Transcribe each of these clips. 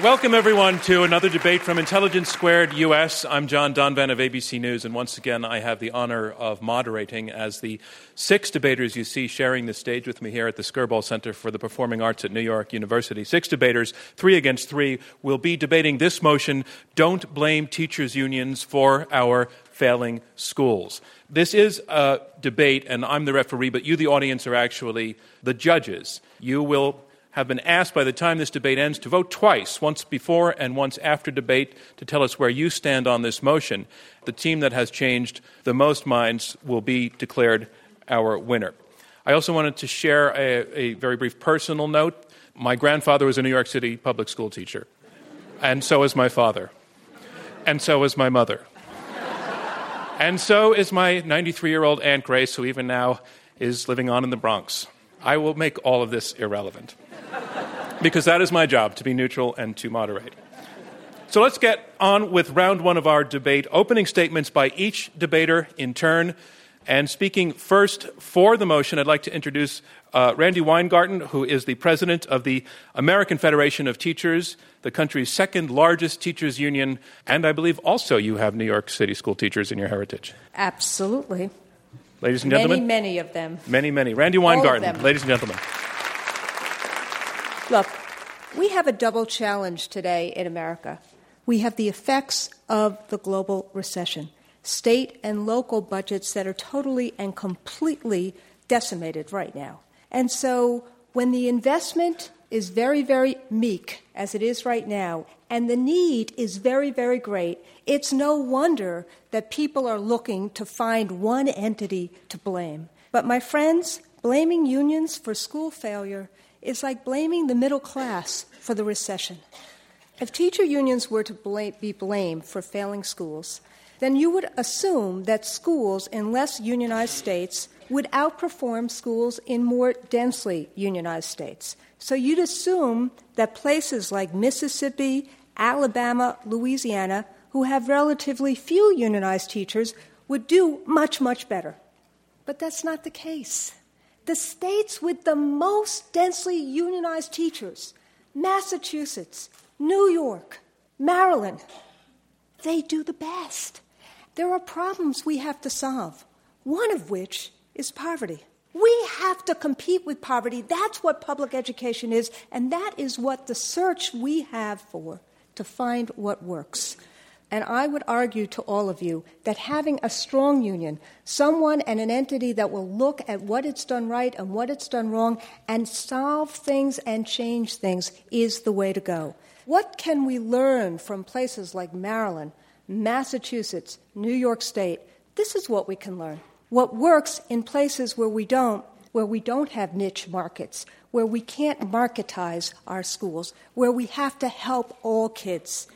Welcome, everyone, to another debate from Intelligence Squared U.S. I'm John Donvan of ABC News, and once again, I have the honor of moderating as the six debaters you see sharing the stage with me here at the Skirball Center for the Performing Arts at New York University. Six debaters, 3 against 3, will be debating this motion, Don't Blame Teachers' Unions for Our Failing Schools. This is a debate, and I'm the referee, but you, the audience, are actually the judges. You will have been asked by the time this debate ends to vote twice, once before and once after debate, to tell us where you stand on this motion. The team that has changed the most minds will be declared our winner. I also wanted to share a very brief personal note. My grandfather was a New York City public school teacher, and so is my father, and so is my mother, and so is my 93-year-old Aunt Grace, who even now is living on in the Bronx. I will make all of this irrelevant, because that is my job, to be neutral and to moderate. So let's get on with round one of our debate. Opening statements by each debater in turn. And speaking first for the motion, I'd like to introduce Randy Weingarten, who is the president of the American Federation of Teachers, the country's second largest teachers union. And I believe also you have New York City school teachers in your heritage. Absolutely. Ladies and gentlemen. Many, many of them. Many, many. Randy Weingarten, ladies and gentlemen. Look, we have a double challenge today in America. We have the effects of the global recession, state and local budgets that are totally and completely decimated right now. And so when the investment is very, very meek, as it is right now, and the need is very, very great, it's no wonder that people are looking to find one entity to blame. But my friends, blaming unions for school failure is like blaming the middle class for the recession. If teacher unions were to be blamed for failing schools, then you would assume that schools in less unionized states would outperform schools in more densely unionized states. So you'd assume that places like Mississippi, Alabama, Louisiana, who have relatively few unionized teachers, would do much, much better. But that's not the case. The states with the most densely unionized teachers, Massachusetts, New York, Maryland, they do the best. There are problems we have to solve, one of which is poverty. We have to compete with poverty. That's what public education is, and that is what the search we have for, to find what works. And I would argue to all of you that having a strong union, someone and an entity that will look at what it's done right and what it's done wrong and solve things and change things is the way to go. What can we learn from places like Maryland, Massachusetts, New York State? This is what we can learn. What works in places where we don't have niche markets, where we can't marketize our schools, where we have to help all kids.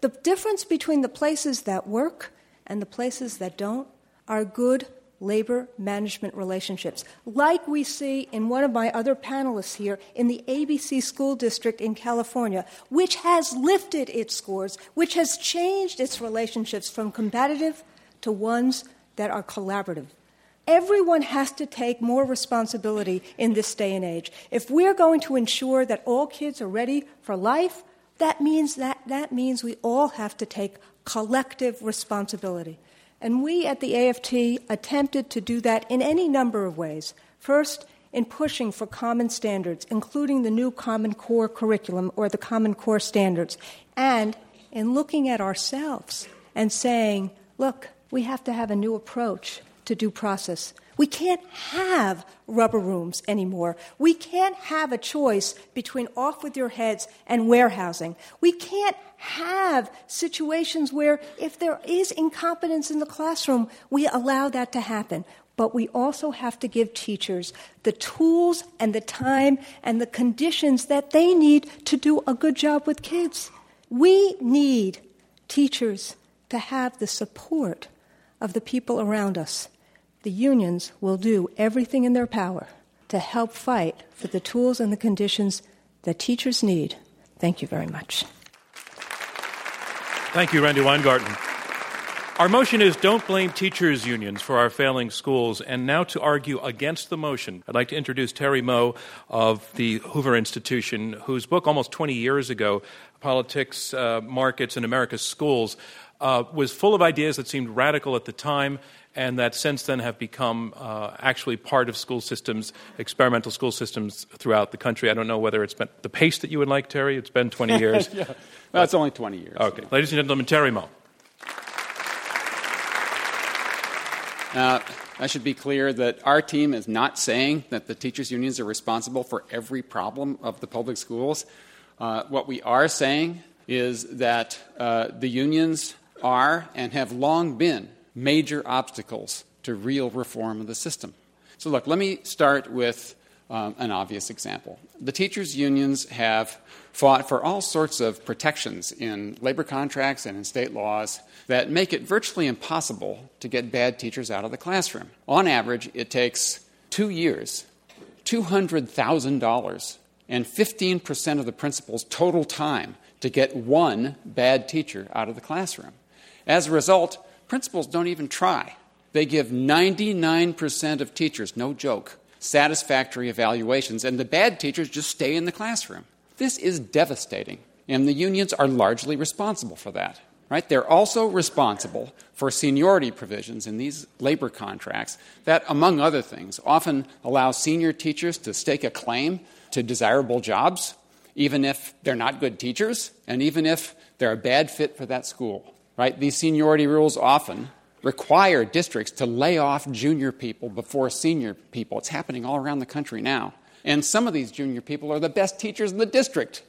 The difference between the places that work and the places that don't are good labor management relationships, like we see in one of my other panelists here in the ABC school district in California, which has lifted its scores, which has changed its relationships from competitive to ones that are collaborative. Everyone has to take more responsibility in this day and age. If we're going to ensure that all kids are ready for life, that means we all have to take collective responsibility. And we at the AFT attempted to do that in any number of ways. First, in pushing for common standards, including the new Common Core curriculum or the Common Core standards, and in looking at ourselves and saying, look, we have to have a new approach to due process. We can't have rubber rooms anymore. We can't have a choice between off with your heads and warehousing. We can't have situations where if there is incompetence in the classroom, we allow that to happen. But we also have to give teachers the tools and the time and the conditions that they need to do a good job with kids. We need teachers to have the support of the people around us. The unions will do everything in their power to help fight for the tools and the conditions that teachers need. Thank you very much. Thank you, Randy Weingarten. Our motion is Don't Blame Teachers Unions for Our Failing Schools. And now to argue against the motion, I'd like to introduce Terry Moe of the Hoover Institution, whose book almost 20 years ago, Politics, Markets, and America's Schools, was full of ideas that seemed radical at the time and that since then have become actually part of school systems, experimental school systems throughout the country. I don't know whether it's been the pace that you would like, Terry. It's been 20 years. Yeah. Well, it's only 20 years. Okay. So. Ladies and gentlemen, Terry Moe. I should be clear that our team is not saying that the teachers' unions are responsible for every problem of the public schools. What we are saying is that the unions are and have long been major obstacles to real reform of the system. So look, let me start with an obvious example. The teachers' unions have fought for all sorts of protections in labor contracts and in state laws that make it virtually impossible to get bad teachers out of the classroom. On average, it takes 2 years, $200,000, and 15% of the principal's total time to get one bad teacher out of the classroom. As a result, principals don't even try. They give 99% of teachers, no joke, satisfactory evaluations, and the bad teachers just stay in the classroom. This is devastating, and the unions are largely responsible for that. Right? They're also responsible for seniority provisions in these labor contracts that, among other things, often allow senior teachers to stake a claim to desirable jobs, even if they're not good teachers and even if they're a bad fit for that school. Right? These seniority rules often require districts to lay off junior people before senior people. It's happening all around the country now. And some of these junior people are the best teachers in the district.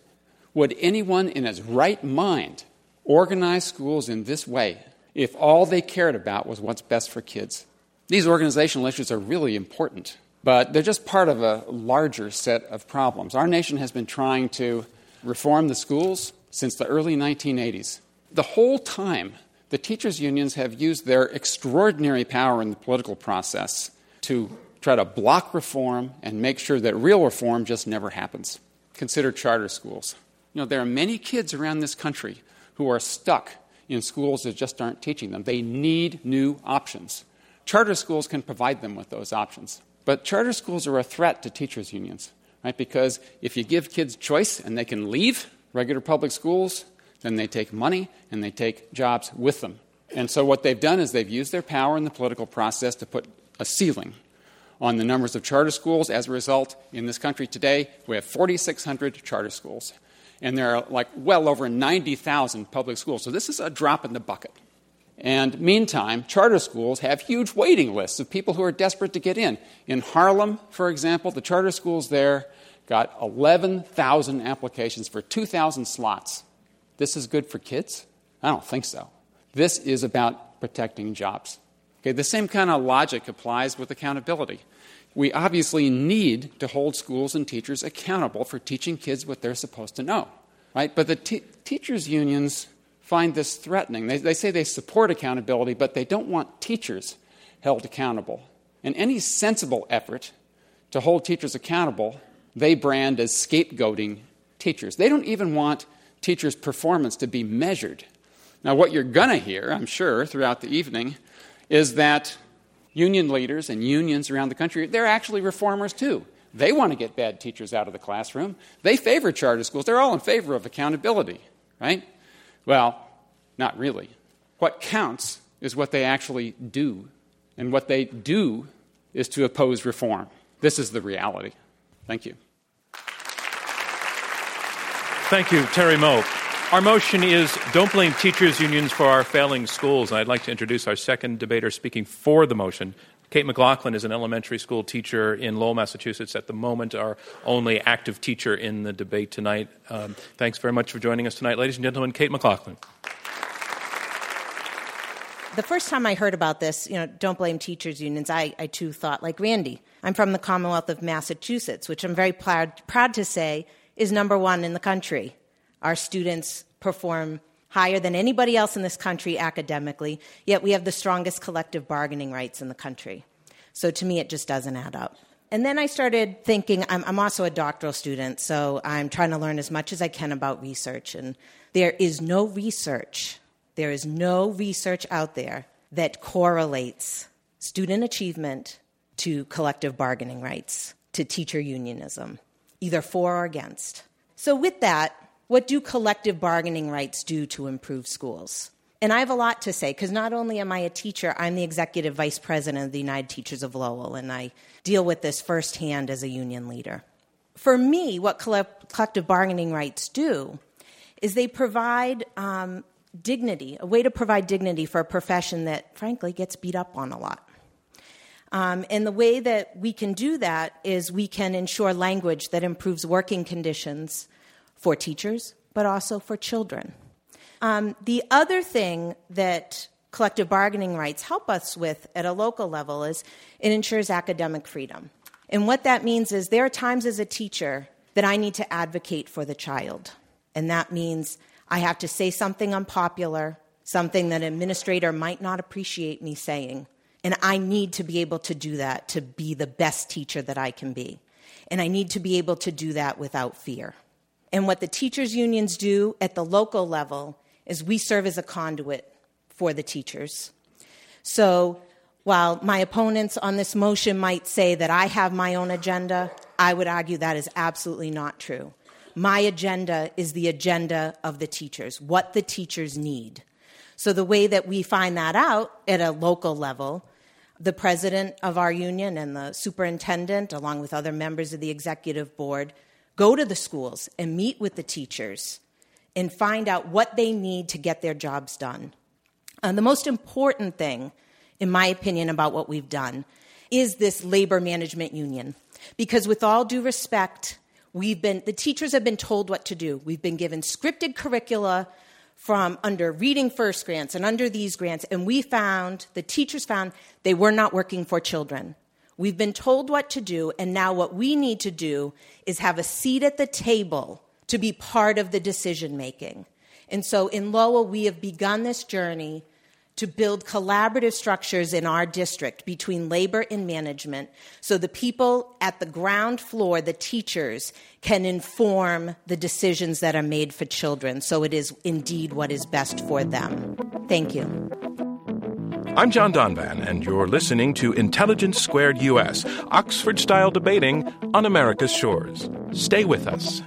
Would anyone in his right mind organize schools in this way if all they cared about was what's best for kids? These organizational issues are really important, but they're just part of a larger set of problems. Our nation has been trying to reform the schools since the early 1980s. The whole time, the teachers' unions have used their extraordinary power in the political process to try to block reform and make sure that real reform just never happens. Consider charter schools. You know, there are many kids around this country who are stuck in schools that just aren't teaching them. They need new options. Charter schools can provide them with those options. But charter schools are a threat to teachers' unions, right? Because if you give kids choice and they can leave regular public schools, then they take money and they take jobs with them. And so what they've done is they've used their power in the political process to put a ceiling on the numbers of charter schools. As a result, in this country today, we have 4,600 charter schools. And there are well over 90,000 public schools. So this is a drop in the bucket. And meantime, charter schools have huge waiting lists of people who are desperate to get in. In Harlem, for example, the charter schools there got 11,000 applications for 2,000 slots. This is good for kids? I don't think so. This is about protecting jobs. Okay, the same kind of logic applies with accountability. We obviously need to hold schools and teachers accountable for teaching kids what they're supposed to know, right? But the teachers' unions find this threatening. They say they support accountability, but they don't want teachers held accountable. And any sensible effort to hold teachers accountable, they brand as scapegoating teachers. They don't even want teachers' performance to be measured. Now, what you're going to hear, I'm sure, throughout the evening is that union leaders and unions around the country, they're actually reformers too. They want to get bad teachers out of the classroom. They favor charter schools. They're all in favor of accountability, right? Well, not really. What counts is what they actually do, and what they do is to oppose reform. This is the reality. Thank you. Thank you, Terry Moe. Our motion is Don't Blame Teachers Unions for Our Failing Schools. And I'd like to introduce our second debater speaking for the motion. Kate McLaughlin is an elementary school teacher in Lowell, Massachusetts, at the moment our only active teacher in the debate tonight. Thanks very much for joining us tonight. Ladies and gentlemen, Kate McLaughlin. The first time I heard about this, don't blame teachers unions, I too thought like Randy. I'm from the Commonwealth of Massachusetts, which I'm very proud to say is number one in the country. Our students perform higher than anybody else in this country academically, yet we have the strongest collective bargaining rights in the country. So to me, it just doesn't add up. And then I started thinking, I'm also a doctoral student, so I'm trying to learn as much as I can about research. And there is no research There is no research out there that correlates student achievement to collective bargaining rights, to teacher unionism, either for or against. So with that, what do collective bargaining rights do to improve schools? And I have a lot to say, because not only am I a teacher, I'm the executive vice president of the United Teachers of Lowell, and I deal with this firsthand as a union leader. For me, what collective bargaining rights do is they provide dignity, a way to provide dignity for a profession that, frankly, gets beat up on a lot. And the way that we can do that is we can ensure language that improves working conditions for teachers, but also for children. The other thing that collective bargaining rights help us with at a local level is it ensures academic freedom. And what that means is there are times as a teacher that I need to advocate for the child. And that means I have to say something unpopular, something that an administrator might not appreciate me saying. And I need to be able to do that to be the best teacher that I can be. And I need to be able to do that without fear. And what the teachers' unions do at the local level is we serve as a conduit for the teachers. So while my opponents on this motion might say that I have my own agenda, I would argue that is absolutely not true. My agenda is the agenda of the teachers, what the teachers need. So the way that we find that out at a local level, the president of our union and the superintendent, along with other members of the executive board, go to the schools and meet with the teachers and find out what they need to get their jobs done. The most important thing, in my opinion, about what we've done is this labor management union. Because with all due respect, the teachers have been told what to do. We've been given scripted curricula from under Reading First grants and under these grants, and the teachers found they were not working for children. We've been told what to do, and now what we need to do is have a seat at the table to be part of the decision-making. And so in Lowell, we have begun this journey to build collaborative structures in our district between labor and management so the people at the ground floor, the teachers, can inform the decisions that are made for children so it is indeed what is best for them. Thank you. I'm John Donvan, and you're listening to Intelligence Squared U.S., Oxford-style debating on America's shores. Stay with us.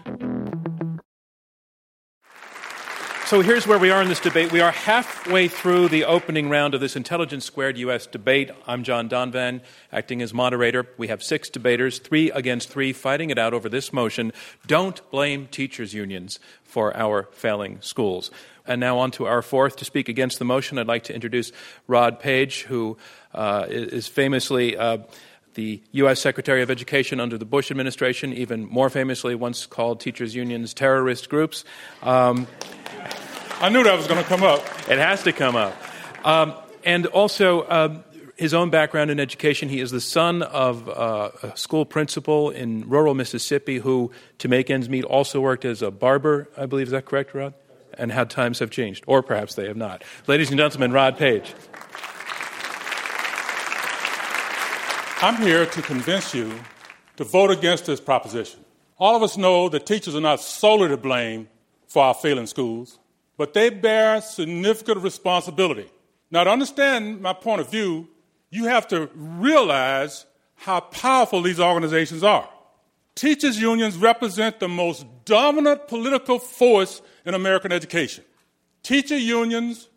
So here's where we are in this debate. We are halfway through the opening round of this Intelligence Squared U.S. debate. I'm John Donvan, acting as moderator. We have 6 debaters, 3 against 3, fighting it out over this motion, Don't Blame Teachers' Unions for Our Failing Schools. And now on to our fourth. To speak against the motion, I'd like to introduce Rod Paige, who is famously the U.S. Secretary of Education under the Bush administration, even more famously once called teachers' unions terrorist groups. I knew that was going to come up. It has to come up. And also his own background in education. He is the son of a school principal in rural Mississippi who, to make ends meet, also worked as a barber, I believe. Is that correct, Rod? And how times have changed, or perhaps they have not. Ladies and gentlemen, Rod Paige. I'm here to convince you to vote against this proposition. All of us know that teachers are not solely to blame for our failing schools, but they bear significant responsibility. Now, to understand my point of view, you have to realize how powerful these organizations are. Teachers' unions represent the most dominant political force in American education. Teacher unions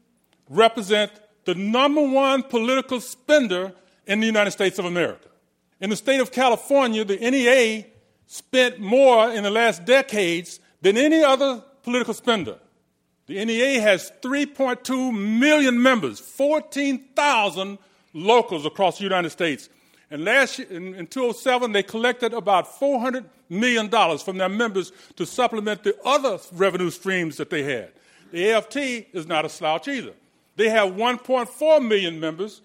represent the #1 political spender in the United States of America. In the state of California, the NEA spent more in the last decades than any other political spender. The NEA has 3.2 million members, 14,000 locals across the United States. And last year, in 2007, they collected about $400 million from their members to supplement the other revenue streams that they had. The AFT is not a slouch either. They have 1.4 million members,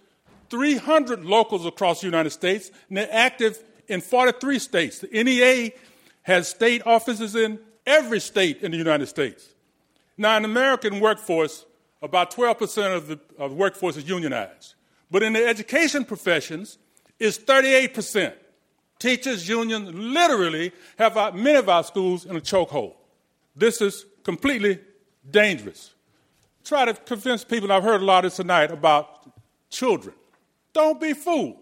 300 locals across the United States, and they're active in 43 states. The NEA has state offices in every state in the United States. Now, in the American workforce, about 12% of the workforce is unionized. But in the education professions, is 38%. Teachers' unions literally have many of our schools in a chokehold. This is completely dangerous. try to convince people, and I've heard a lot of this tonight, about children. Don't be fooled.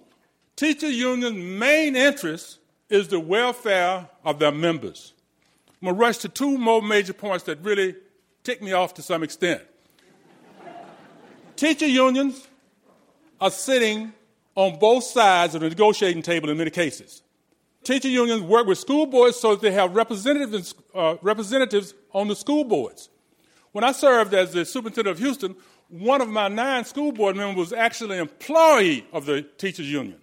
Teacher unions' main interest is the welfare of their members. I'm going to rush to two more major points that really tick me off to some extent. Teacher unions are sitting on both sides of the negotiating table in many cases. Teacher unions work with school boards so that they have representatives on the school boards. When I served as the superintendent of Houston, one of my 9 school board members was actually an employee of the teachers union.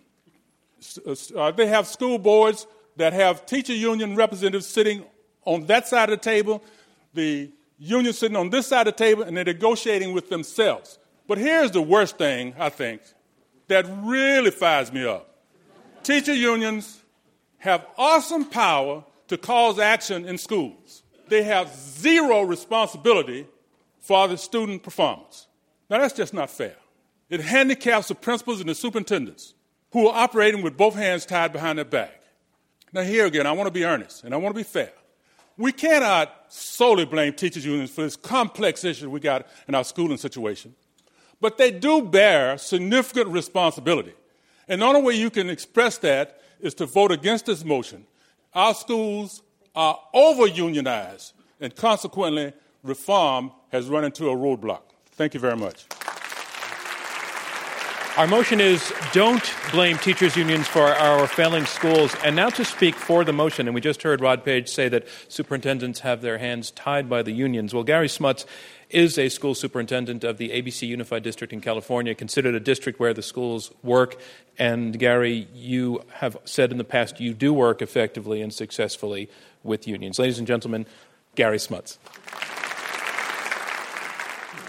They have school boards that have teacher union representatives sitting on that side of the table, the union sitting on this side of the table, and they're negotiating with themselves. But here's the worst thing, I think, that really fires me up. Teacher unions have awesome power to cause action in schools. They have zero responsibility for the student performance. Now, that's just not fair. It handicaps the principals and the superintendents who are operating with both hands tied behind their back. Now, here again, I want to be earnest, and I want to be fair. We cannot solely blame teachers' unions for this complex issue we got in our schooling situation, but they do bear significant responsibility. And the only way you can express that is to vote against this motion. Our schools are over-unionized, and consequently, reform has run into a roadblock. Thank you very much. Our motion is don't blame teachers' unions for our failing schools. And now to speak for the motion, and we just heard Rod Paige say that superintendents have their hands tied by the unions. Well, Gary Smuts is a school superintendent of the ABC Unified District in California, considered a district where the schools work. And Gary, you have said in the past you do work effectively and successfully with unions. Ladies and gentlemen, Gary Smuts.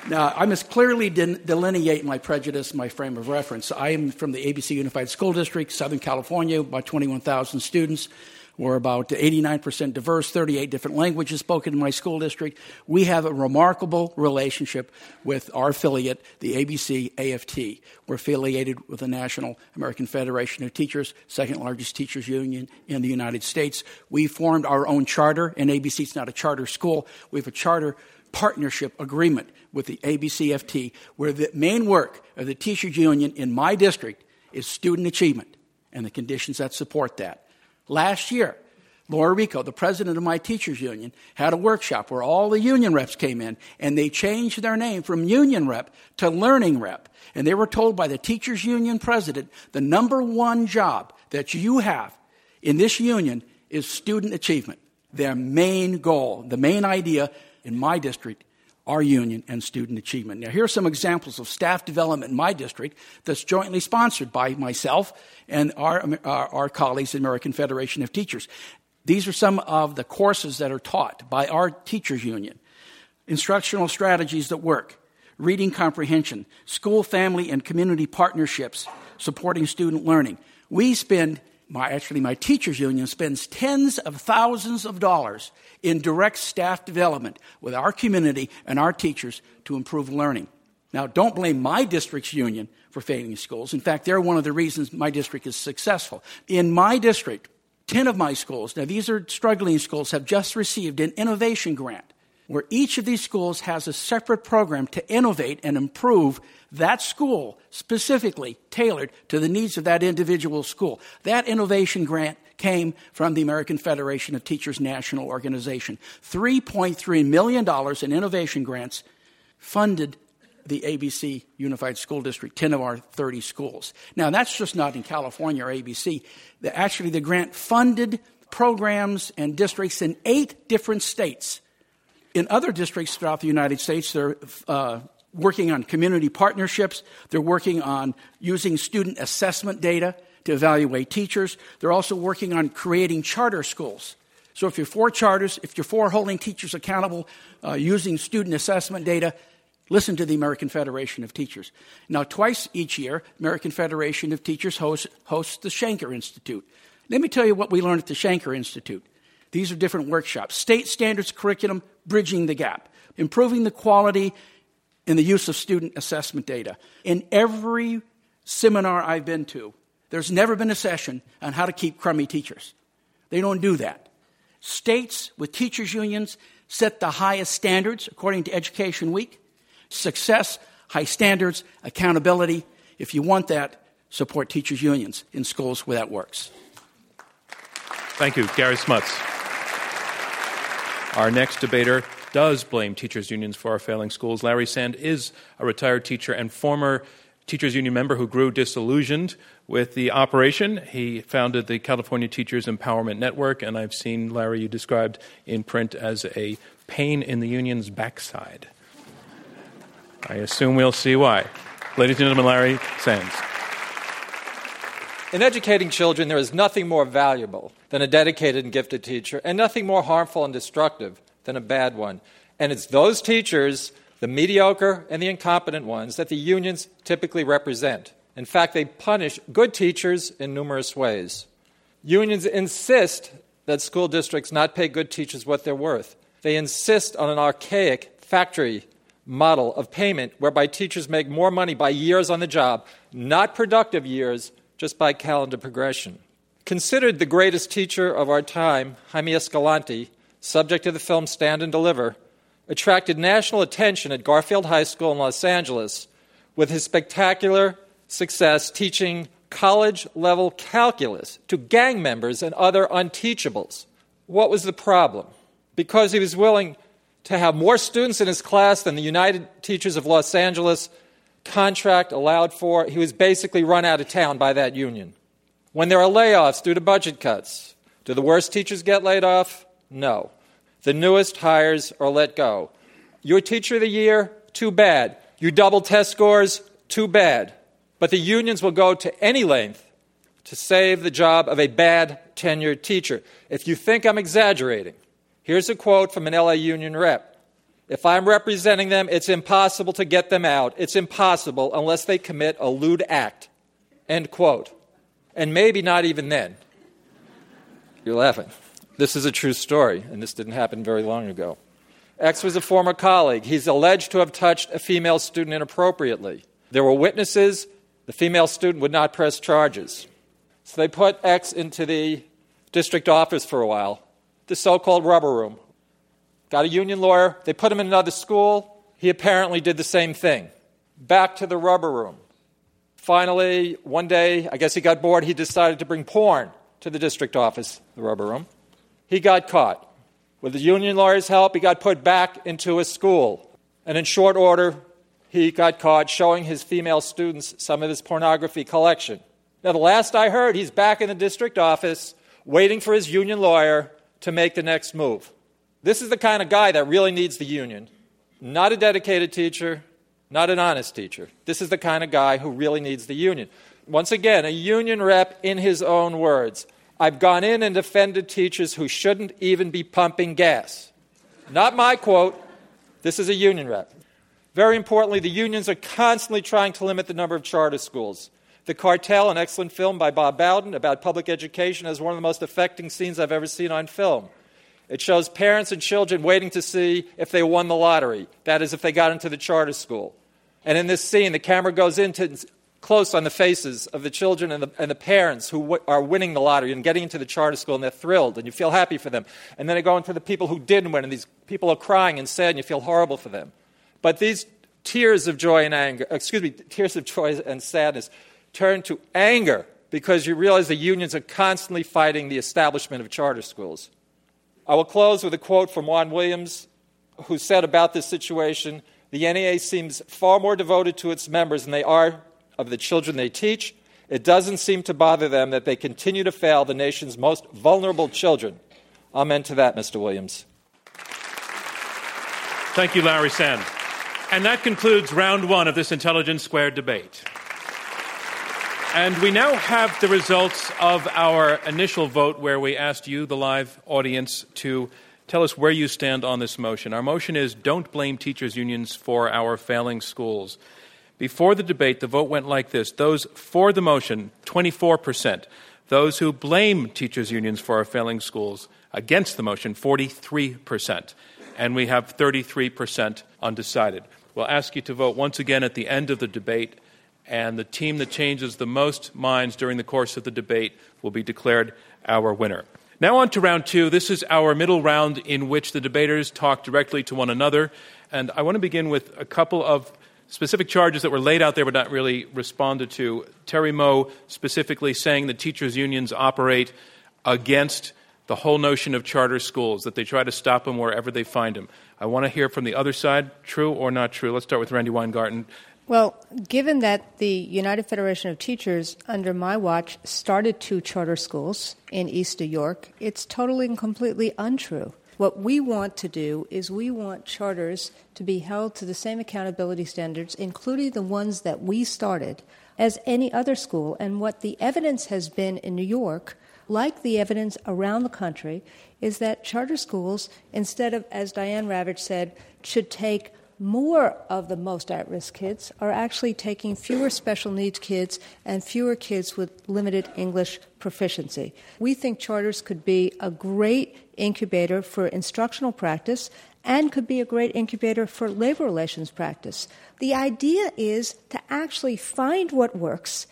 Now, I must clearly delineate my prejudice, my frame of reference. I am from the ABC Unified School District, Southern California, about 21,000 students. We're about 89% diverse, 38 different languages spoken in my school district. We have a remarkable relationship with our affiliate, the ABC AFT. We're affiliated with the National American Federation of Teachers, second largest teachers union in the United States. We formed our own charter, and ABC is not a charter school. We have a charter partnership agreement with the ABCFT, where the main work of the teachers union in my district is student achievement and the conditions that support that. Last year, Laura Rico, the president of my teachers union, had a workshop where all the union reps came in, and they changed their name from union rep to learning rep. And they were told by the teachers union president, the number one job that you have in this union is student achievement, their main goal, the main idea in my district, our union, and student achievement. Now, here are some examples of staff development in my district that's jointly sponsored by myself and our colleagues at American Federation of Teachers. These are some of the courses that are taught by our teachers union. Instructional strategies that work, reading comprehension, school, family, and community partnerships, supporting student learning. We spend my teachers union spends tens of thousands of dollars in direct staff development with our community and our teachers to improve learning. Now, don't blame my district's union for failing schools. In fact, they're one of the reasons my district is successful. In my district, 10 of my schools, now these are struggling schools, have just received an innovation grant where each of these schools has a separate program to innovate and improve that school, specifically tailored to the needs of that individual school. That innovation grant came from the American Federation of Teachers National Organization. $3.3 million in innovation grants funded the ABC Unified School District, 10 of our 30 schools. Now, that's just not in California or ABC. Actually, the grant funded programs and districts in 8 different states. In other districts throughout the United States, they're working on community partnerships. They're working on using student assessment data to evaluate teachers. They're also working on creating charter schools. So if you're for charters, if you're for holding teachers accountable using student assessment data, listen to the American Federation of Teachers. Now, twice each year, American Federation of Teachers hosts the Shanker Institute. Let me tell you what we learned at the Shanker Institute. These are different workshops. State standards curriculum, bridging the gap, improving the quality in the use of student assessment data. In every seminar I've been to, there's never been a session on how to keep crummy teachers. They don't do that. States with teachers unions set the highest standards according to Education Week. Success, high standards, accountability. If you want that, support teachers' unions in schools where that works. Thank you, Gary Smuts. Our next debater does blame teachers' unions for our failing schools. Larry Sand is a retired teacher and former teachers' union member who grew disillusioned with the operation. He founded the California Teachers' Empowerment Network, and I've seen, Larry, you described in print as a pain in the union's backside. I assume we'll see why. Ladies and gentlemen, Larry Sands. In educating children, there is nothing more valuable than a dedicated and gifted teacher, and nothing more harmful and destructive than a bad one. And it's those teachers, the mediocre and the incompetent ones, that the unions typically represent. In fact, they punish good teachers in numerous ways. Unions insist that school districts not pay good teachers what they're worth. They insist on an archaic factory model of payment whereby teachers make more money by years on the job, not productive years, just by calendar progression. Considered the greatest teacher of our time, Jaime Escalante, subject of the film Stand and Deliver, attracted national attention at Garfield High School in Los Angeles with his spectacular success teaching college-level calculus to gang members and other unteachables. What was the problem? Because he was willing to have more students in his class than the United Teachers of Los Angeles contract allowed for, he was basically run out of town by that union. When there are layoffs due to budget cuts, do the worst teachers get laid off? No. The newest hires are let go. You're teacher of the year? Too bad. You double test scores? Too bad. But the unions will go to any length to save the job of a bad tenured teacher. If you think I'm exaggerating, here's a quote from an LA union rep. If I'm representing them, it's impossible to get them out. It's impossible unless they commit a lewd act. End quote. And maybe not even then. You're laughing. This is a true story, and this didn't happen very long ago. X was a former colleague. He's alleged to have touched a female student inappropriately. There were witnesses. The female student would not press charges. So they put X into the district office for a while, the so-called rubber room. Got a union lawyer. They put him in another school. He apparently did the same thing. Back to the rubber room. Finally, one day, I guess he got bored. He decided to bring porn to the district office, the rubber room. He got caught. With the union lawyer's help, he got put back into a school. And in short order, he got caught showing his female students some of his pornography collection. Now, the last I heard, he's back in the district office waiting for his union lawyer to make the next move. This is the kind of guy that really needs the union. Not a dedicated teacher, not an honest teacher. This is the kind of guy who really needs the union. Once again, a union rep in his own words. I've gone in and defended teachers who shouldn't even be pumping gas. Not my quote. This is a union rep. Very importantly, the unions are constantly trying to limit the number of charter schools. The Cartel, an excellent film by Bob Bowden about public education, is one of the most affecting scenes I've ever seen on film. It shows parents and children waiting to see if they won the lottery, that is, if they got into the charter school. And in this scene, the camera goes in close on the faces of the children and the parents who are winning the lottery and getting into the charter school, and they're thrilled, and you feel happy for them. And then they go into the people who didn't win, and these people are crying and sad, and you feel horrible for them. But these tears of joy and tears of joy and sadness turn to anger because you realize the unions are constantly fighting the establishment of charter schools. I will close with a quote from Juan Williams, who said about this situation, the NEA seems far more devoted to its members than they are of the children they teach. It doesn't seem to bother them that they continue to fail the nation's most vulnerable children. Amen to that, Mr. Williams. Thank you, Larry Sand. And that concludes round one of this Intelligence Squared debate. And we now have the results of our initial vote where we asked you, the live audience, to tell us where you stand on this motion. Our motion is don't blame teachers' unions for our failing schools. Before the debate, the vote went like this. Those for the motion, 24%. Those who blame teachers' unions for our failing schools against the motion, 43%. And we have 33% undecided. We'll ask you to vote once again at the end of the debate, and the team that changes the most minds during the course of the debate will be declared our winner. Now on to round two. This is our middle round in which the debaters talk directly to one another. And I want to begin with a couple of specific charges that were laid out there but not really responded to. Terry Moe specifically saying that teachers' unions operate against the whole notion of charter schools, that they try to stop them wherever they find them. I want to hear from the other side, true or not true. Let's start with Randy Weingarten. Well, given that the United Federation of Teachers, under my watch, started two charter schools in East New York, it's totally and completely untrue. What we want to do is we want charters to be held to the same accountability standards, including the ones that we started, as any other school. And what the evidence has been in New York, like the evidence around the country, is that charter schools, instead of, as Diane Ravitch said, should take more of the most at-risk kids, are actually taking fewer special needs kids and fewer kids with limited English proficiency. We think charters could be a great incubator for instructional practice and could be a great incubator for labor relations practice. The idea is to actually find what works,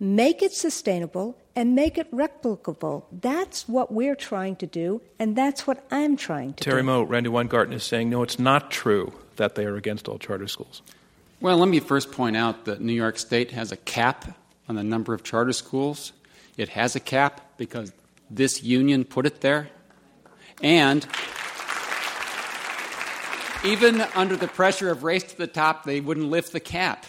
make it sustainable, and make it replicable. That's what we're trying to do, and that's what I'm trying to do. Terry Moe, Randy Weingarten is saying, no, it's not true that they are against all charter schools. Well, let me first point out that New York State has a cap on the number of charter schools. It has a cap because this union put it there. And even under the pressure of race to the top, they wouldn't lift the cap.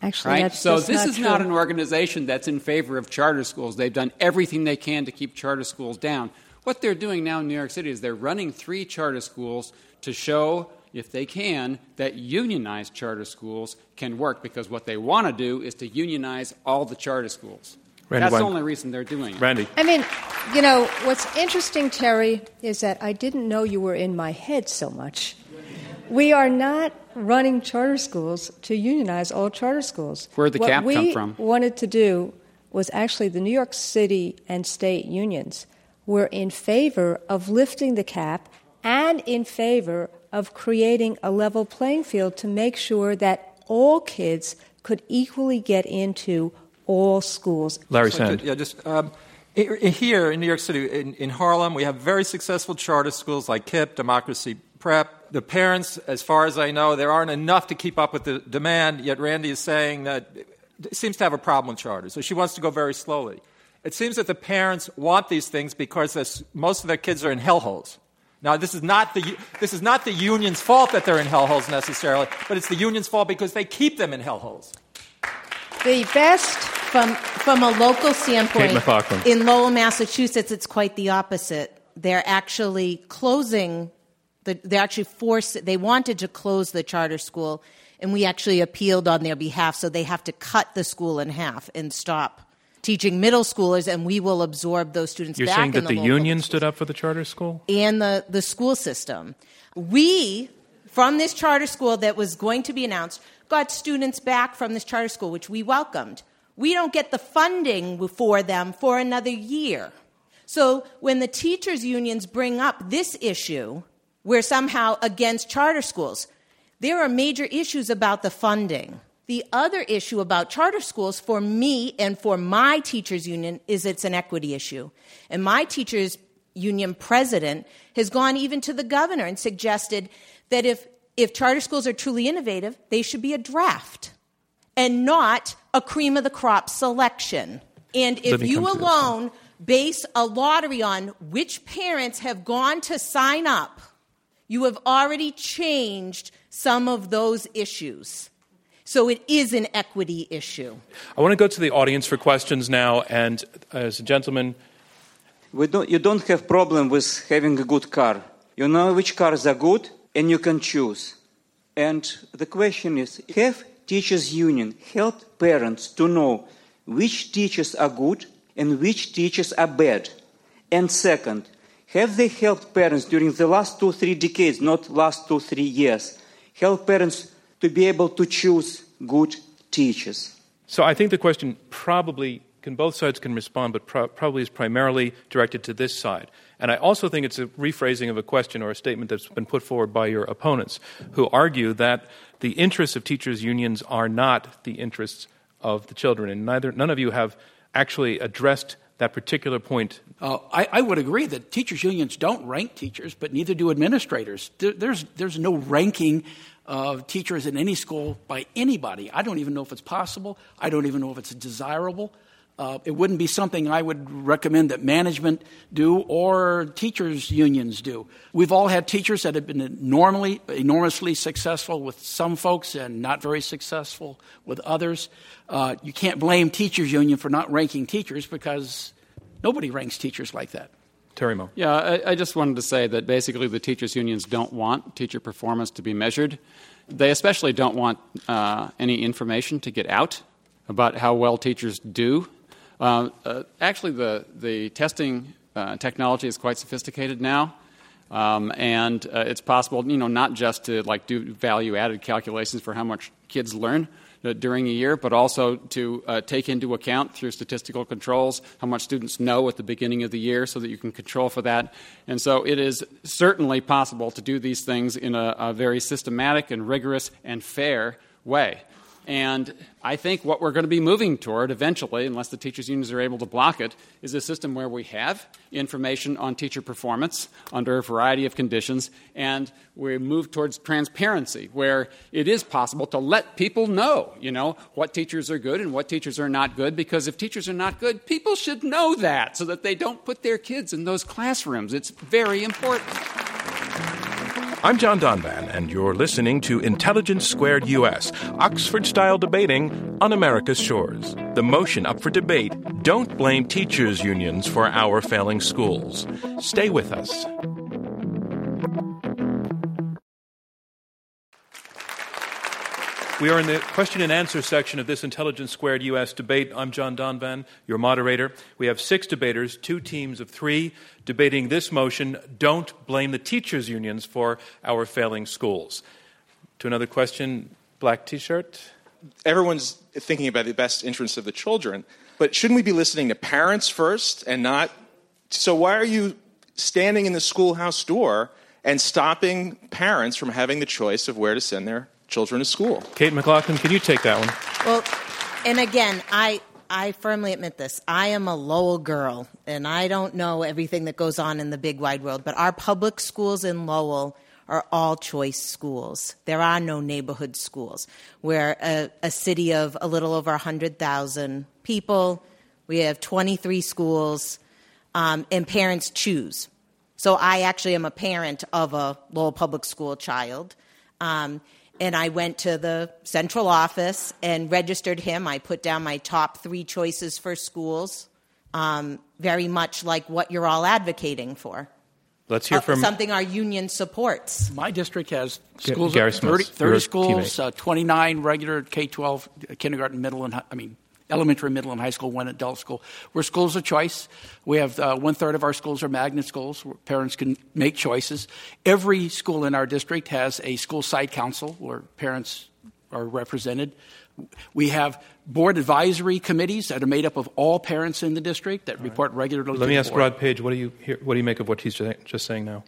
Actually, right? So this is not an organization that's in favor of charter schools. They've done everything they can to keep charter schools down. What they're doing now in New York City is they're running three charter schools to show, if they can, that unionized charter schools can work, because what they want to do is to unionize all the charter schools. That's the only reason they're doing it. Randy. I mean, you know, what's interesting, Terry, is that I didn't know you were in my head so much. We are not running charter schools to unionize all charter schools. Where'd the cap come from? What we wanted to do was actually the New York City and state unions were in favor of lifting the cap and in favor of creating a level playing field to make sure that all kids could equally get into all schools. Larry Sand. Yeah, just here in New York City, in Harlem, we have very successful charter schools like KIPP, Democracy Prep. The parents, as far as I know, there aren't enough to keep up with the demand, yet Randy is saying that it seems to have a problem with charters, so she wants to go very slowly. It seems that the parents want these things because most of their kids are in hellholes. Now, this is not the union's fault that they're in hellholes necessarily, but it's the union's fault because they keep them in hellholes. The best, from a local standpoint, in Lowell, Massachusetts, it's quite the opposite. They're actually closing. They wanted to close the charter school, and we actually appealed on their behalf. So they have to cut the school in half and stop teaching middle schoolers, and we will absorb those students. You're saying that the union stood up for the charter school? And the school system. We, from this charter school that was going to be announced, got students back from this charter school, which we welcomed. We don't get the funding for them for another year. So when the teachers' unions bring up this issue, we're somehow against charter schools. There are major issues about the funding. The other issue about charter schools for me and for my teachers' union is it's an equity issue. And my teachers' union president has gone even to the governor and suggested that if charter schools are truly innovative, they should be a draft and not a cream of the crop selection. And if you alone base a lottery on which parents have gone to sign up, you have already changed some of those issues. So it is an equity issue. I want to go to the audience for questions now, and as a gentleman. You don't have problem with having a good car. You know which cars are good, and you can choose. And the question is, have teachers' union helped parents to know which teachers are good and which teachers are bad? And second, have they helped parents during the last 2-3 decades, not last 2-3 years, help parents to be able to choose good teachers? So I think the question probably can, both sides can respond, but probably is primarily directed to this side. And I also think it's a rephrasing of a question or a statement that's been put forward by your opponents, who argue that the interests of teachers' unions are not the interests of the children. And none of you have actually addressed that particular point? I would agree that teachers' unions don't rank teachers, but neither do administrators. There's no ranking of teachers in any school by anybody. I don't even know if it's possible. I don't even know if it's desirable. It wouldn't be something I would recommend that management do or teachers' unions do. We've all had teachers that have been enormously successful with some folks and not very successful with others. You can't blame teachers' union for not ranking teachers because nobody ranks teachers like that. Terry Moe. Yeah, I just wanted to say that basically the teachers' unions don't want teacher performance to be measured. They especially don't want any information to get out about how well teachers do. Actually, the testing technology is quite sophisticated now, and it's possible, not just to do value-added calculations for how much kids learn during a year, but also to take into account through statistical controls how much students know at the beginning of the year so that you can control for that. And so it is certainly possible to do these things in a very systematic and rigorous and fair way. And I think what we're going to be moving toward eventually, unless the teachers' unions are able to block it, is a system where we have information on teacher performance under a variety of conditions, and we move towards transparency, where it is possible to let people know, what teachers are good and what teachers are not good, because if teachers are not good, people should know that so that they don't put their kids in those classrooms. It's very important. I'm John Donvan, and you're listening to Intelligence Squared U.S., Oxford-style debating on America's shores. The motion up for debate, don't blame teachers' unions for our failing schools. Stay with us. We are in the question and answer section of this Intelligence Squared U.S. debate. I'm John Donvan, your moderator. We have 6 debaters, 2 teams of 3, debating this motion, don't blame the teachers' unions for our failing schools. To another question, black T-shirt. Everyone's thinking about the best interests of the children, but shouldn't we be listening to parents first and not? So why are you standing in the schoolhouse door and stopping parents from having the choice of where to send their children to school? Kate McLaughlin, can you take that one? Well, and again, I firmly admit this. I am a Lowell girl, and I don't know everything that goes on in the big wide world, but our public schools in Lowell are all choice schools. There are no neighborhood schools. We're a city of a little over 100,000 people. We have 23 schools, and parents choose. So I actually am a parent of a Lowell public school child. And I went to the central office and registered him. I put down my top 3 choices for schools, very much like what you're all advocating for. Let's hear from something our union supports. My district has schools, Gary Smuts, 30 schools, 29 regular K-12, kindergarten, elementary, middle, and high school, 1 adult school. We're schools of choice. We have 1/3 of our schools are magnet schools where parents can make choices. Every school in our district has a school site council where parents are represented. We have board advisory committees that are made up of all parents in the district that report regularly. Let me ask Rod Paige, what do you make of what he's just saying now?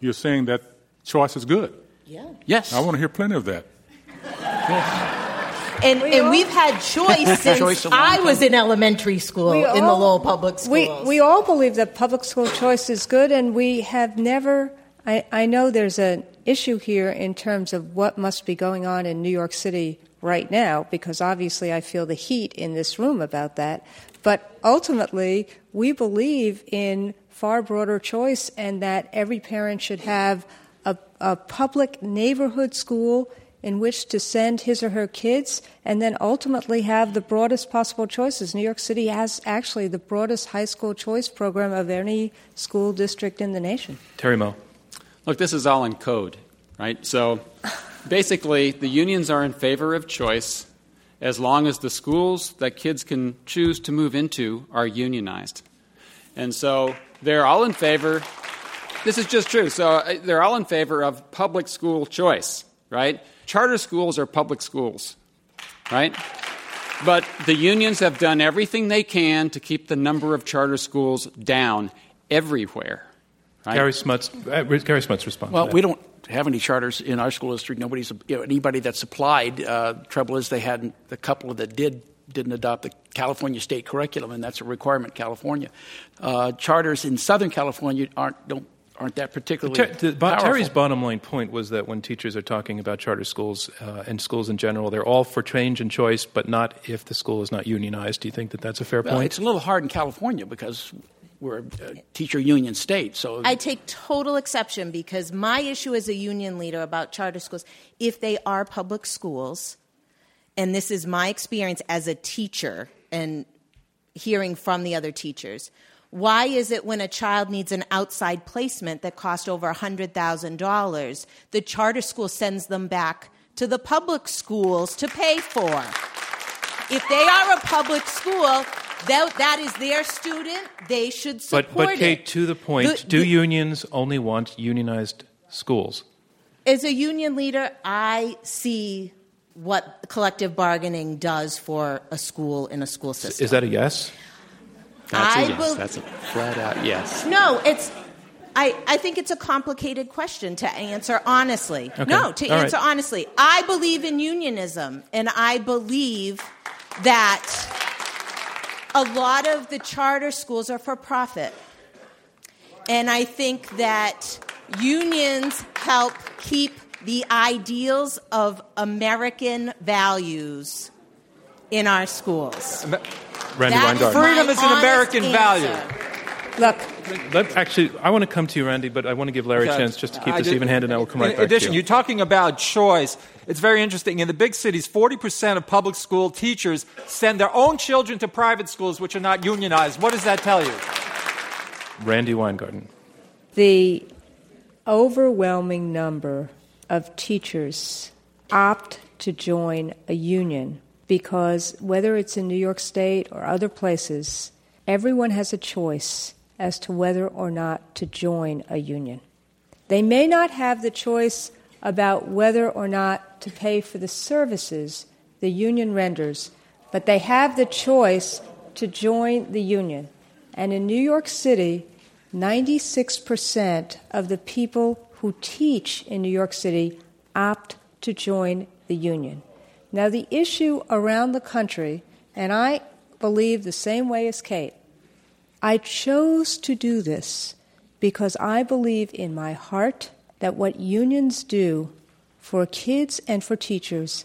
You're saying that choice is good. Yeah. Yes. I want to hear plenty of that. Yes. And we've had choice since I was in elementary school in the Lowell Public Schools. We all believe that public school choice is good, and we have never – I know there's an issue here in terms of what must be going on in New York City right now, because obviously I feel the heat in this room about that. But ultimately, we believe in far broader choice and that every parent should have a public neighborhood school in which to send his or her kids and then ultimately have the broadest possible choices. New York City has actually the broadest high school choice program of any school district in the nation. Terry Moe. Look, this is all in code, right? So basically the unions are in favor of choice as long as the schools that kids can choose to move into are unionized. And so they're all in favor. This is just true. So they're all in favor of public school choice, right? Charter schools are public schools, right? But the unions have done everything they can to keep the number of charter schools down everywhere. Right? Gary Smuts responds. Well, we don't have any charters in our school district. Anybody that's applied. Trouble is they had a couple that did didn't adopt the California state curriculum, and that's a requirement in California. Charters in Southern California aren't that particularly Terry's bottom line point was that when teachers are talking about charter schools and schools in general, they're all for change and choice, but not if the school is not unionized. Do you think that that's a fair point? It's a little hard in California because we're a teacher union state. So I take total exception because my issue as a union leader about charter schools, if they are public schools, and this is my experience as a teacher and hearing from the other teachers, why is it when a child needs an outside placement that costs over $100,000, the charter school sends them back to the public schools to pay for? If they are a public school, that is their student. They should support it. But Kate, to the point, do unions only want unionized schools? As a union leader, I see what collective bargaining does for a school in a school system. Is that a yes? That's a flat out yes. No, I think it's a complicated question to answer honestly. Okay. No, to all answer right. honestly. I believe in unionism, and I believe that a lot of the charter schools are for profit. And I think that unions help keep the ideals of American values in our schools. Randy Weingarten. Freedom is an American value. Look. Actually, I want to come to you, Randy, but I want to give Larry a chance just to keep this even-handed, and we'll come right back to you. In addition, you're talking about choice. It's very interesting. In the big cities, 40% of public school teachers send their own children to private schools which are not unionized. What does that tell you? Randy Weingarten. The overwhelming number of teachers opt to join a union because whether it's in New York State or other places, everyone has a choice as to whether or not to join a union. They may not have the choice about whether or not to pay for the services the union renders, but they have the choice to join the union. And in New York City, 96% of the people who teach in New York City opt to join the union. Now, the issue around the country, and I believe the same way as Kate, I chose to do this because I believe in my heart that what unions do for kids and for teachers,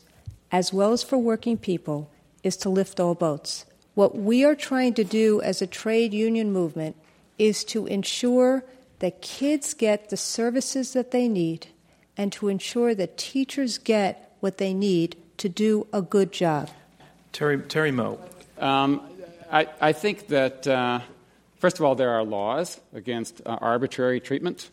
as well as for working people, is to lift all boats. What we are trying to do as a trade union movement is to ensure that kids get the services that they need and to ensure that teachers get what they need to do a good job. Terry Moe. I think that, first of all, there are laws against arbitrary treatment,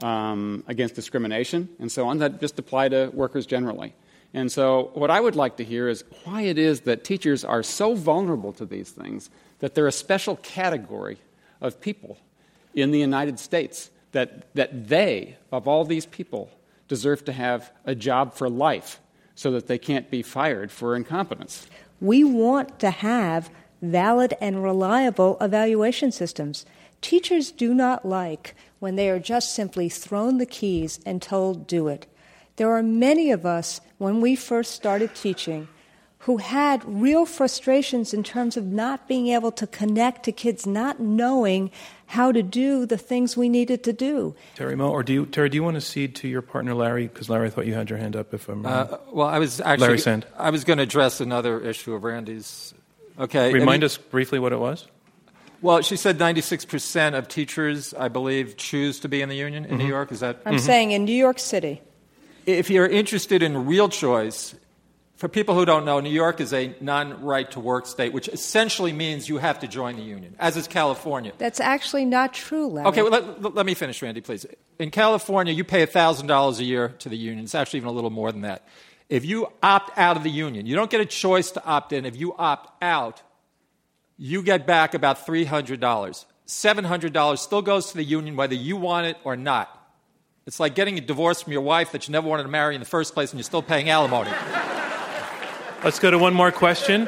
against discrimination, and so on, that just apply to workers generally. And so what I would like to hear is why it is that teachers are so vulnerable to these things that they're a special category of people in the United States, that they, of all these people, deserve to have a job for life, so that they can't be fired for incompetence. We want to have valid and reliable evaluation systems. Teachers do not like when they are just simply thrown the keys and told, do it. There are many of us, when we first started teaching, who had real frustrations in terms of not being able to connect to kids, not knowing how to do the things we needed to do. Terry Moe, or Terry, do you want to cede to your partner, Larry? Because Larry, I thought you had your hand up. If I'm wrong. Well, I was actually Larry Sand. I was going to address another issue of Randy's. Okay, remind us briefly what it was. Well, she said 96% of teachers, I believe, choose to be in the union in New York. Is that? I'm saying in New York City. If you're interested in real choice. For people who don't know, New York is a non-right-to-work state, which essentially means you have to join the union, as is California. That's actually not true, Larry. Okay, well, let me finish, Randy, please. In California, you pay $1,000 a year to the union. It's actually even a little more than that. If you opt out of the union, you don't get a choice to opt in. If you opt out, you get back about $300. $700 still goes to the union whether you want it or not. It's like getting a divorce from your wife that you never wanted to marry in the first place and you're still paying alimony. Let's go to one more question.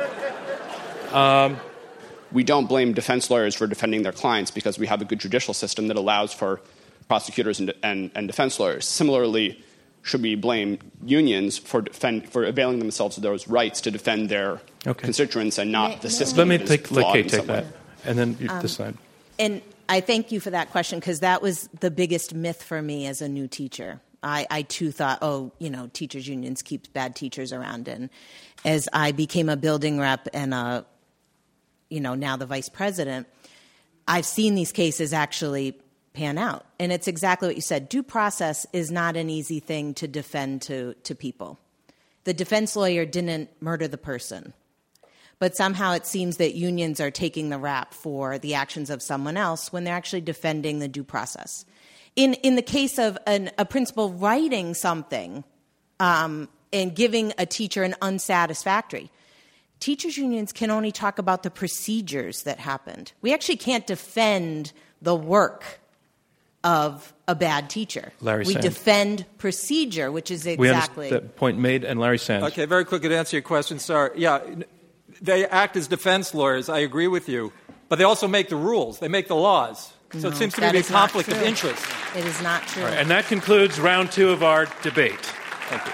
We don't blame defense lawyers for defending their clients because we have a good judicial system that allows for prosecutors and defense lawyers. Similarly, should we blame unions for availing themselves of those rights to defend their constituents and not the system? Let me take that, and then you decide. And I thank you for that question, because that was the biggest myth for me as a new teacher. I too thought, teachers' unions keep bad teachers around. And as I became a building rep and now the vice president, I've seen these cases actually pan out. And it's exactly what you said. Due process is not an easy thing to defend to people. The defense lawyer didn't murder the person. But somehow it seems that unions are taking the rap for the actions of someone else when they're actually defending the due process. In the case of a principal writing something and giving a teacher an unsatisfactory, teachers' unions can only talk about the procedures that happened. We actually can't defend the work of a bad teacher. Larry Sand. We defend procedure, which is exactly... that point made, and Larry Sand. Okay, very quickly to answer your question, sir. Yeah, they act as defense lawyers. I agree with you. But they also make the rules. They make the laws. So it seems to me to be a conflict of interest. It is not true. Right, and that concludes round two of our debate. Thank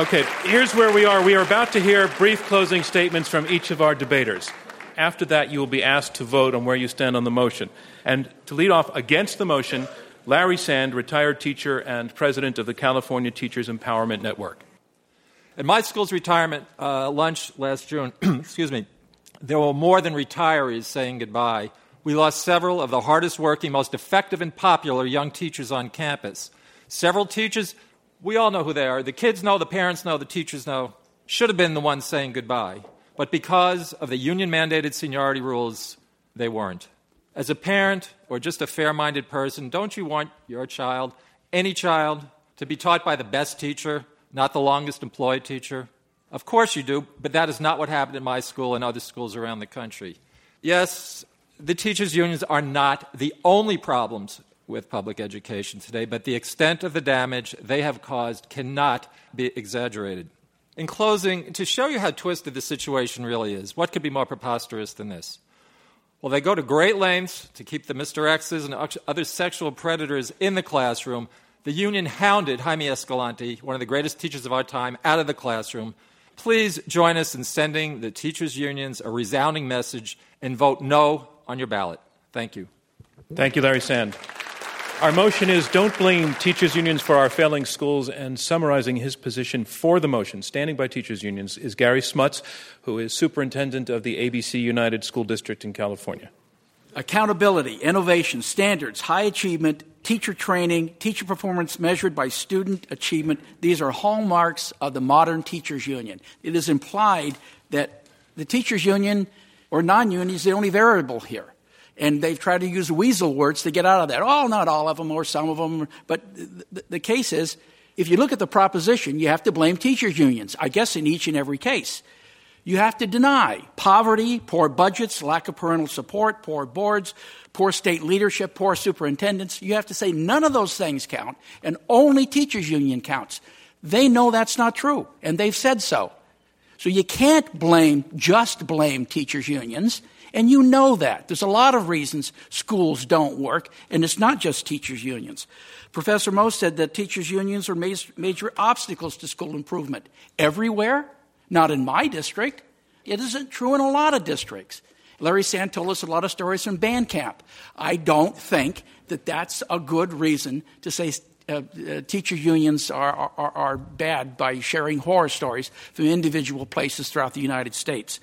you. Okay, here's where we are. We are about to hear brief closing statements from each of our debaters. After that, you will be asked to vote on where you stand on the motion. And to lead off against the motion, Larry Sand, retired teacher and president of the California Teachers' Empowerment Network. At my school's retirement lunch last June, there were more than retirees saying goodbye. We lost several of the hardest working, most effective and popular young teachers on campus. Several teachers, we all know who they are. The kids know, the parents know, the teachers know. Should have been the ones saying goodbye. But because of the union-mandated seniority rules, they weren't. As a parent or just a fair-minded person, don't you want your child, any child, to be taught by the best teacher, not the longest employed teacher? Of course you do, but that is not what happened at my school and other schools around the country. Yes, the teachers' unions are not the only problems with public education today, but the extent of the damage they have caused cannot be exaggerated. In closing, to show you how twisted the situation really is, what could be more preposterous than this? Well, they go to great lengths to keep the Mr. X's and other sexual predators in the classroom. The union hounded Jaime Escalante, one of the greatest teachers of our time, out of the classroom. Please join us in sending the teachers' unions a resounding message and vote no on your ballot. Thank you. Thank you, Larry Sand. Our motion is don't blame teachers' unions for our failing schools, and summarizing his position for the motion, standing by teachers' unions, is Gary Smuts, who is superintendent of the ABC United School District in California. Accountability, innovation, standards, high achievement, teacher training, teacher performance measured by student achievement. These are hallmarks of the modern teachers' union. It is implied that the teachers' union or non-union is the only variable here. And they've tried to use weasel words to get out of that. Oh, not all of them or some of them. But the case is, if you look at the proposition, you have to blame teachers' unions, I guess in each and every case. You have to deny poverty, poor budgets, lack of parental support, poor boards, poor state leadership, poor superintendents. You have to say none of those things count, and only teachers' union counts. They know that's not true, and they've said so. So you can't just blame teachers' unions, and you know that. There's a lot of reasons schools don't work, and it's not just teachers' unions. Professor Moe said that teachers' unions are major obstacles to school improvement. Everywhere? Not in my district. It isn't true in a lot of districts. Larry Sand told us a lot of stories from band camp. I don't think that that's a good reason to say teacher unions are bad by sharing horror stories from individual places throughout the United States.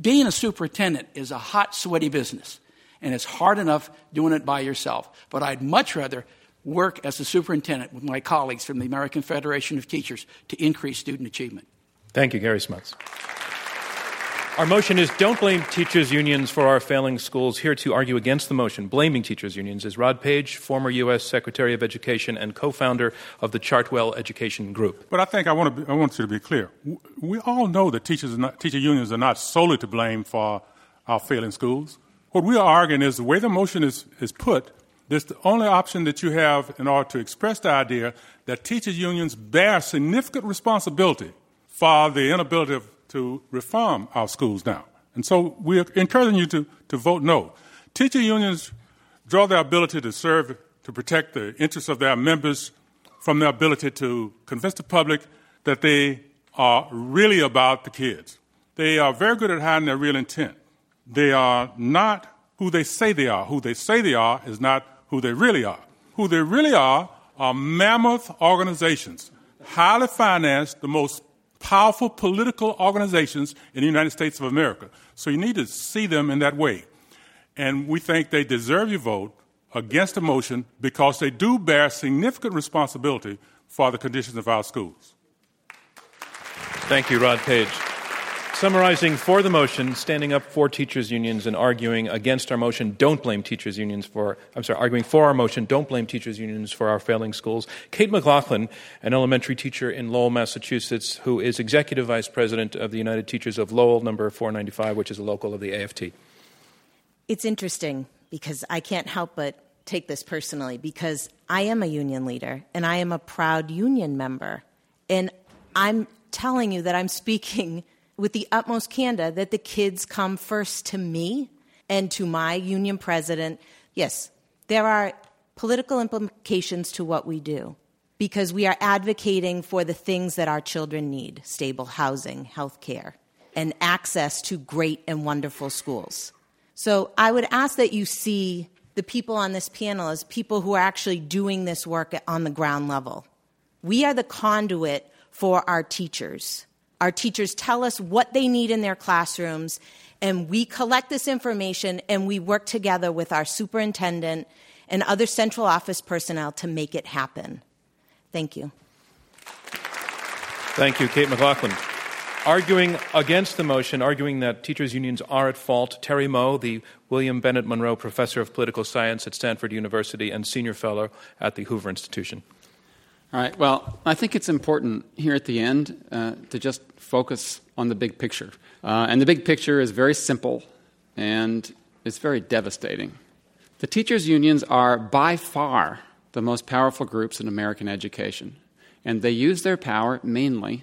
Being a superintendent is a hot, sweaty business, and it's hard enough doing it by yourself. But I'd much rather work as a superintendent with my colleagues from the American Federation of Teachers to increase student achievement. Thank you, Gary Smuts. Our motion is don't blame teachers' unions for our failing schools. Here to argue against the motion, blaming teachers' unions, is Rod Paige, former U.S. Secretary of Education and co-founder of the Chartwell Education Group. But I think I want you to be clear. We all know that teacher unions are not solely to blame for our failing schools. What we are arguing is the way the motion is put, that's the only option that you have in order to express the idea that teacher unions bear significant responsibility for the inability to reform our schools now. And so we're encouraging you to vote no. Teacher unions draw their ability to serve, to protect the interests of their members from their ability to convince the public that they are really about the kids. They are very good at hiding their real intent. They are not who they say they are. Who they say they are is not who they really are. Who they really are mammoth organizations, highly financed, the most powerful political organizations in the United States of America. So you need to see them in that way. And we think they deserve your vote against the motion because they do bear significant responsibility for the conditions of our schools. Thank you, Rod Paige. Summarizing for the motion, standing up for teachers' unions and arguing against our motion, arguing for our motion, don't blame teachers' unions for our failing schools. Kate McLaughlin, an elementary teacher in Lowell, Massachusetts, who is Executive Vice President of the United Teachers of Lowell, number 495, which is a local of the AFT. It's interesting because I can't help but take this personally because I am a union leader and I am a proud union member. And I'm telling you that I'm speaking with the utmost candor that the kids come first to me and to my union president. Yes, there are political implications to what we do because we are advocating for the things that our children need, stable housing, health care, and access to great and wonderful schools. So I would ask that you see the people on this panel as people who are actually doing this work on the ground level. We are the conduit for our teachers. Our teachers tell us what they need in their classrooms, and we collect this information, and we work together with our superintendent and other central office personnel to make it happen. Thank you. Thank you, Kate McLaughlin. Arguing against the motion, arguing that teachers' unions are at fault, Terry Moe, the William Bennett Monroe Professor of Political Science at Stanford University and Senior Fellow at the Hoover Institution. All right. Well, I think it's important here at the end to just focus on the big picture. And the big picture is very simple, and it's very devastating. The teachers' unions are by far the most powerful groups in American education, and they use their power mainly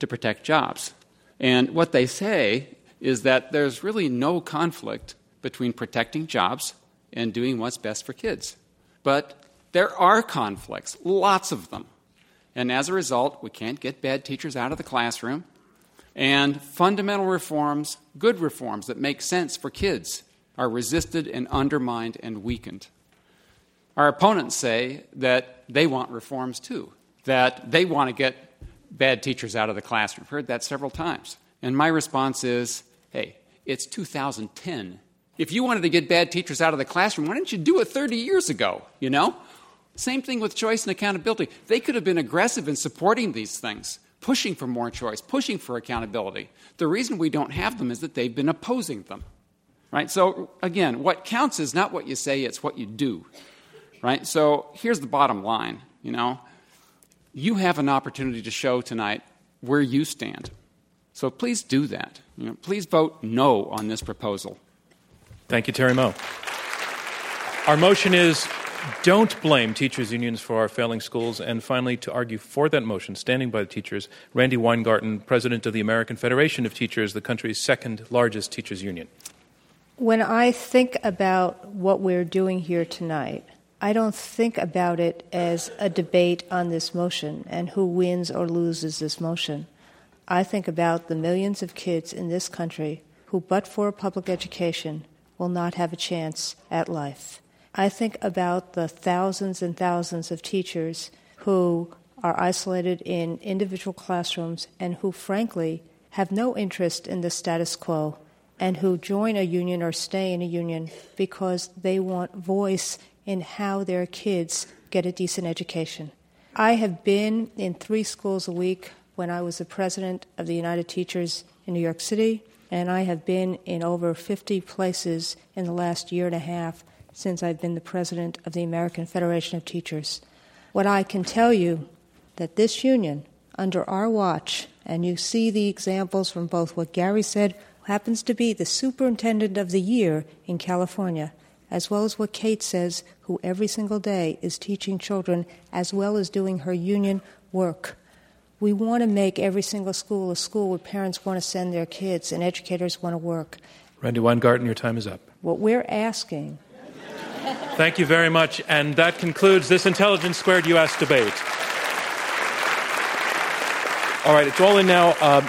to protect jobs. And what they say is that there's really no conflict between protecting jobs and doing what's best for kids. But there are conflicts, lots of them. And as a result, we can't get bad teachers out of the classroom. And fundamental reforms, good reforms that make sense for kids, are resisted and undermined and weakened. Our opponents say that they want reforms too, that they want to get bad teachers out of the classroom. I've heard that several times. And my response is, hey, it's 2010. If you wanted to get bad teachers out of the classroom, why didn't you do it 30 years ago, you know? Same thing with choice and accountability. They could have been aggressive in supporting these things, pushing for more choice, pushing for accountability. The reason we don't have them is that they've been opposing them, right? So, again, what counts is not what you say, it's what you do, right? So here's the bottom line, you know. You have an opportunity to show tonight where you stand. So please do that. You know, please vote no on this proposal. Thank you, Terry Moe. Our motion is, don't blame teachers' unions for our failing schools. And finally, to argue for that motion, standing by the teachers, Randy Weingarten, president of the American Federation of Teachers, the country's second largest teachers' union. When I think about what we're doing here tonight, I don't think about it as a debate on this motion and who wins or loses this motion. I think about the millions of kids in this country who, but for public education, will not have a chance at life. I think about the thousands and thousands of teachers who are isolated in individual classrooms and who, frankly, have no interest in the status quo and who join a union or stay in a union because they want voice in how their kids get a decent education. I have been in 3 schools a week when I was the president of the United Teachers in New York City, and I have been in over 50 places in the last year and a half since I've been the president of the American Federation of Teachers. What I can tell you that this union, under our watch, and you see the examples from both what Gary said, who happens to be the superintendent of the year in California, as well as what Kate says, who every single day is teaching children as well as doing her union work. We want to make every single school a school where parents want to send their kids and educators want to work. Randy Weingarten, your time is up. What we're asking... Thank you very much, and that concludes this Intelligence Squared U.S. debate. All right, it's all in now.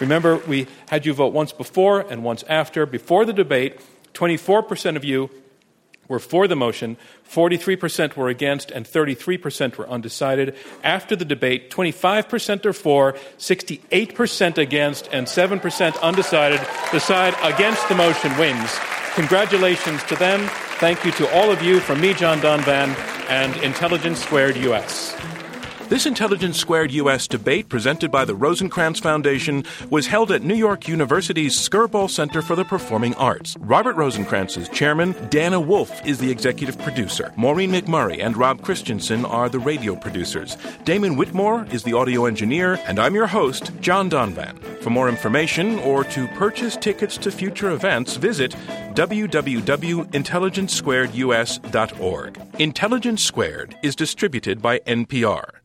Remember, we had you vote once before and once after. Before the debate, 24% of you were for the motion, 43% were against, and 33% were undecided. After the debate, 25% are for, 68% against, and 7% undecided. The side against the motion wins. Congratulations to them. Thank you to all of you from me, John Donvan, and Intelligence Squared U.S. This Intelligence Squared U.S. debate, presented by the Rosencrantz Foundation, was held at New York University's Skirball Center for the Performing Arts. Robert Rosencrantz is chairman. Dana Wolf is the executive producer. Maureen McMurray and Rob Christensen are the radio producers. Damon Whitmore is the audio engineer, and I'm your host, John Donvan. For more information or to purchase tickets to future events, visit www.intelligencesquaredus.org. Intelligence Squared is distributed by NPR.